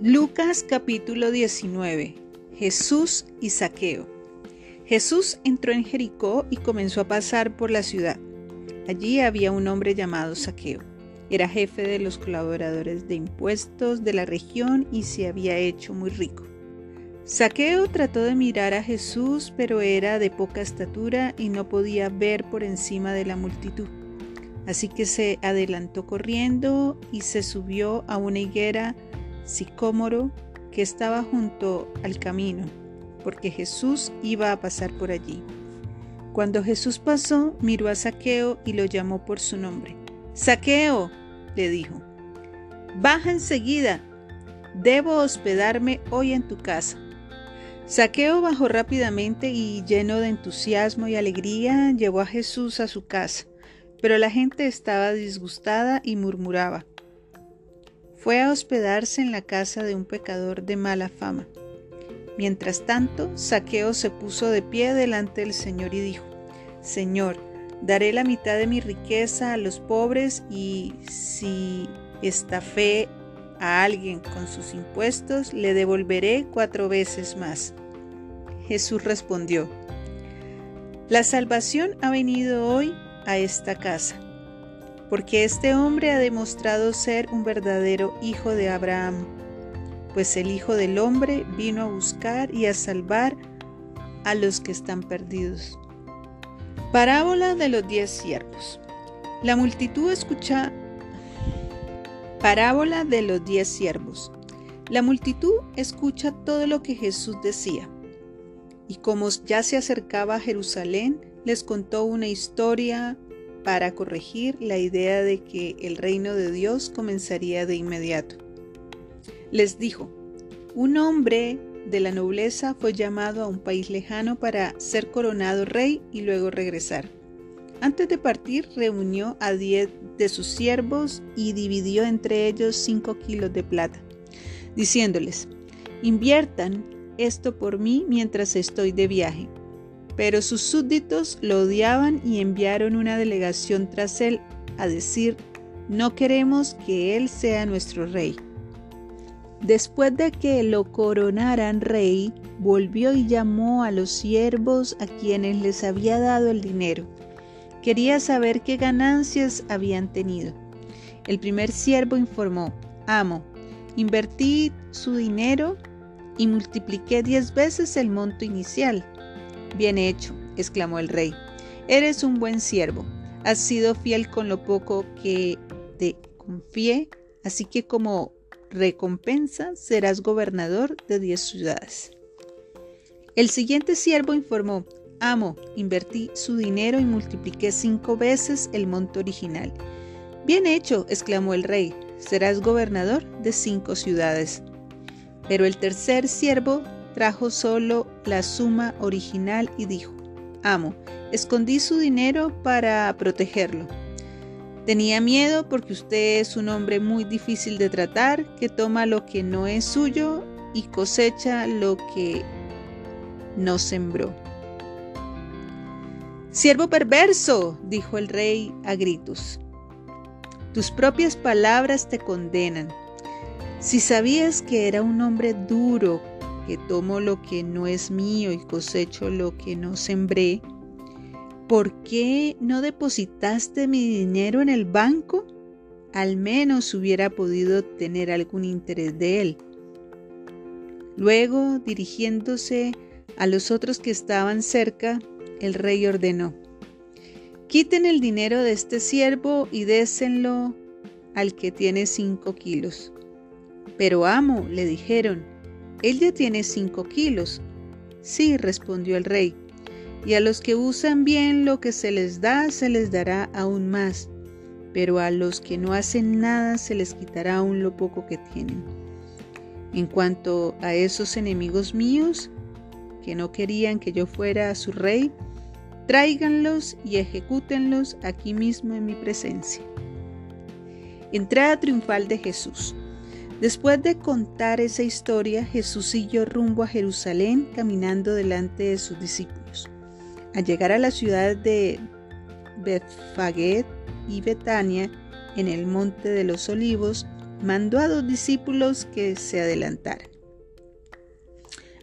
Lucas capítulo 19. Jesús y Zaqueo. Jesús entró en Jericó y comenzó a pasar por la ciudad. Allí había un hombre llamado Zaqueo. Era jefe de los colaboradores de impuestos de la región y se había hecho muy rico. Zaqueo trató de mirar a Jesús, pero era de poca estatura y no podía ver por encima de la multitud. Así que se adelantó corriendo y se subió a una higuera sicómoro que estaba junto al camino, porque Jesús iba a pasar por allí. Cuando Jesús pasó, miró a Zaqueo y lo llamó por su nombre. «Zaqueo», le dijo, «baja enseguida, debo hospedarme hoy en tu casa». Zaqueo bajó rápidamente y, lleno de entusiasmo y alegría, llevó a Jesús a su casa, pero la gente estaba disgustada y murmuraba. Fue a hospedarse en la casa de un pecador de mala fama. Mientras tanto, Zaqueo se puso de pie delante del Señor y dijo, «Señor, daré la mitad de mi riqueza a los pobres y si estafé a alguien con sus impuestos, le devolveré 4 veces más». Jesús respondió, «La salvación ha venido hoy a esta casa, porque este hombre ha demostrado ser un verdadero hijo de Abraham, pues el Hijo del Hombre vino a buscar y a salvar a los que están perdidos». Parábola de los 10 siervos. La multitud escuchaba. Parábola de los 10 siervos. La multitud escucha todo lo que Jesús decía. Y como ya se acercaba a Jerusalén, les contó una historia para corregir la idea de que el reino de Dios comenzaría de inmediato. Les dijo, un hombre de la nobleza fue llamado a un país lejano para ser coronado rey y luego regresar. Antes de partir, reunió a 10 de sus siervos y dividió entre ellos 5 kilos de plata, diciéndoles, inviertan esto por mí mientras estoy de viaje. Pero sus súbditos lo odiaban y enviaron una delegación tras él a decir, no queremos que él sea nuestro rey. Después de que lo coronaran rey, volvió y llamó a los siervos a quienes les había dado el dinero. Quería saber qué ganancias habían tenido. El primer siervo informó, amo, invertí su dinero y multipliqué 10 veces el monto inicial. Bien hecho, exclamó el rey. Eres un buen siervo. Has sido fiel con lo poco que te confié, así que como recompensa serás gobernador de 10 ciudades. El siguiente siervo informó, amo, invertí su dinero y multipliqué 5 veces el monto original. Bien hecho, exclamó el rey. Serás gobernador de 5 ciudades. Pero el tercer siervo trajo solo la suma original y dijo, amo, escondí su dinero para protegerlo. Tenía miedo porque usted es un hombre muy difícil de tratar, que toma lo que no es suyo y cosecha lo que no sembró. Siervo perverso, dijo el rey a gritos, tus propias palabras te condenan. Si sabías que era un hombre duro, que tomo lo que no es mío y cosecho lo que no sembré, ¿por qué no depositaste mi dinero en el banco? Al menos hubiera podido tener algún interés de él. Luego, dirigiéndose a los otros que estaban cerca, el rey ordenó, quiten el dinero de este siervo y désenlo al que tiene 5 kilos. Pero amo, le dijeron, él ya tiene 5 kilos. Sí, respondió el rey, y a los que usan bien lo que se les da, se les dará aún más, pero a los que no hacen nada, se les quitará aún lo poco que tienen. En cuanto a esos enemigos míos, que no querían que yo fuera su rey, tráiganlos y ejecútenlos aquí mismo en mi presencia. Entrada triunfal de Jesús. Después de contar esa historia, Jesús siguió rumbo a Jerusalén caminando delante de sus discípulos. Al llegar a la ciudad de Betfagé y Betania, en el Monte de los Olivos, mandó a 2 discípulos que se adelantaran.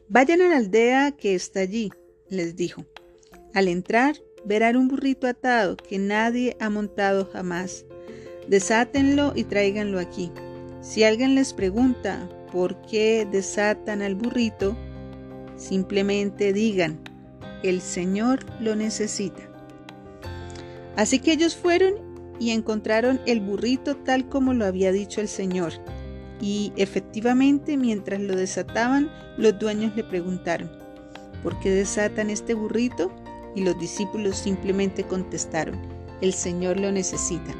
«Vayan a la aldea que está allí», les dijo. «Al entrar, verán un burrito atado que nadie ha montado jamás. Desátenlo y tráiganlo aquí. Si alguien les pregunta por qué desatan al burrito, simplemente digan: el Señor lo necesita». Así que ellos fueron y encontraron el burrito tal como lo había dicho el Señor. Y efectivamente, mientras lo desataban, los dueños le preguntaron: «¿Por qué desatan este burrito?». Y los discípulos simplemente contestaron: «El Señor lo necesita».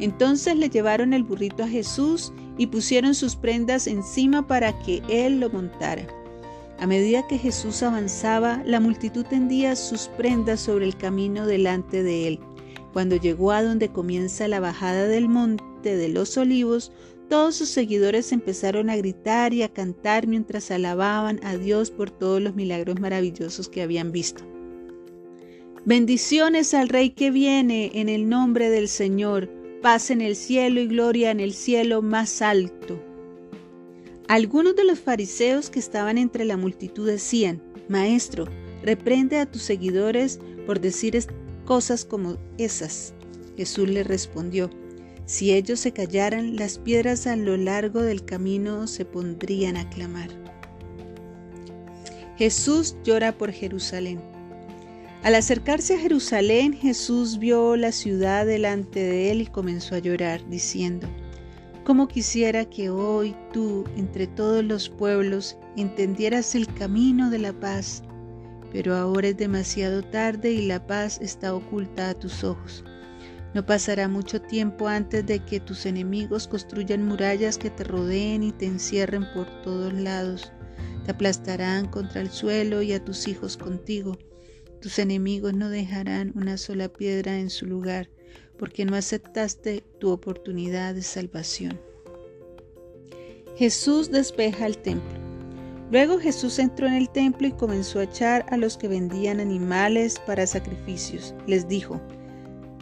Entonces le llevaron el burrito a Jesús y pusieron sus prendas encima para que él lo montara. A medida que Jesús avanzaba, la multitud tendía sus prendas sobre el camino delante de él. Cuando llegó a donde comienza la bajada del Monte de los Olivos, todos sus seguidores empezaron a gritar y a cantar mientras alababan a Dios por todos los milagros maravillosos que habían visto. «Bendiciones al Rey que viene en el nombre del Señor. Paz en el cielo y gloria en el cielo más alto». Algunos de los fariseos que estaban entre la multitud decían: «Maestro, reprende a tus seguidores por decir cosas como esas». Jesús les respondió: «Si ellos se callaran, las piedras a lo largo del camino se pondrían a clamar». Jesús llora por Jerusalén. Al acercarse a Jerusalén, Jesús vio la ciudad delante de él y comenzó a llorar, diciendo: «Cómo quisiera que hoy tú, entre todos los pueblos, entendieras el camino de la paz. Pero ahora es demasiado tarde y la paz está oculta a tus ojos. No pasará mucho tiempo antes de que tus enemigos construyan murallas que te rodeen y te encierren por todos lados. Te aplastarán contra el suelo y a tus hijos contigo. Tus enemigos no dejarán una sola piedra en su lugar, porque no aceptaste tu oportunidad de salvación». Jesús despeja el templo. Luego Jesús entró en el templo y comenzó a echar a los que vendían animales para sacrificios. Les dijo: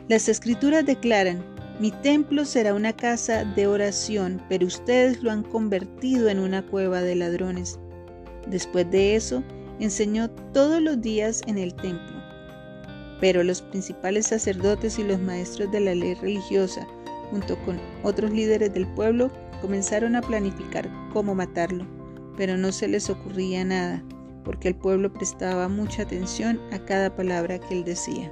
«Las escrituras declaran: mi templo será una casa de oración, pero ustedes lo han convertido en una cueva de ladrones». Después de eso, enseñó todos los días en el templo. Pero los principales sacerdotes y los maestros de la ley religiosa, junto con otros líderes del pueblo, comenzaron a planificar cómo matarlo, pero no se les ocurría nada, porque el pueblo prestaba mucha atención a cada palabra que él decía.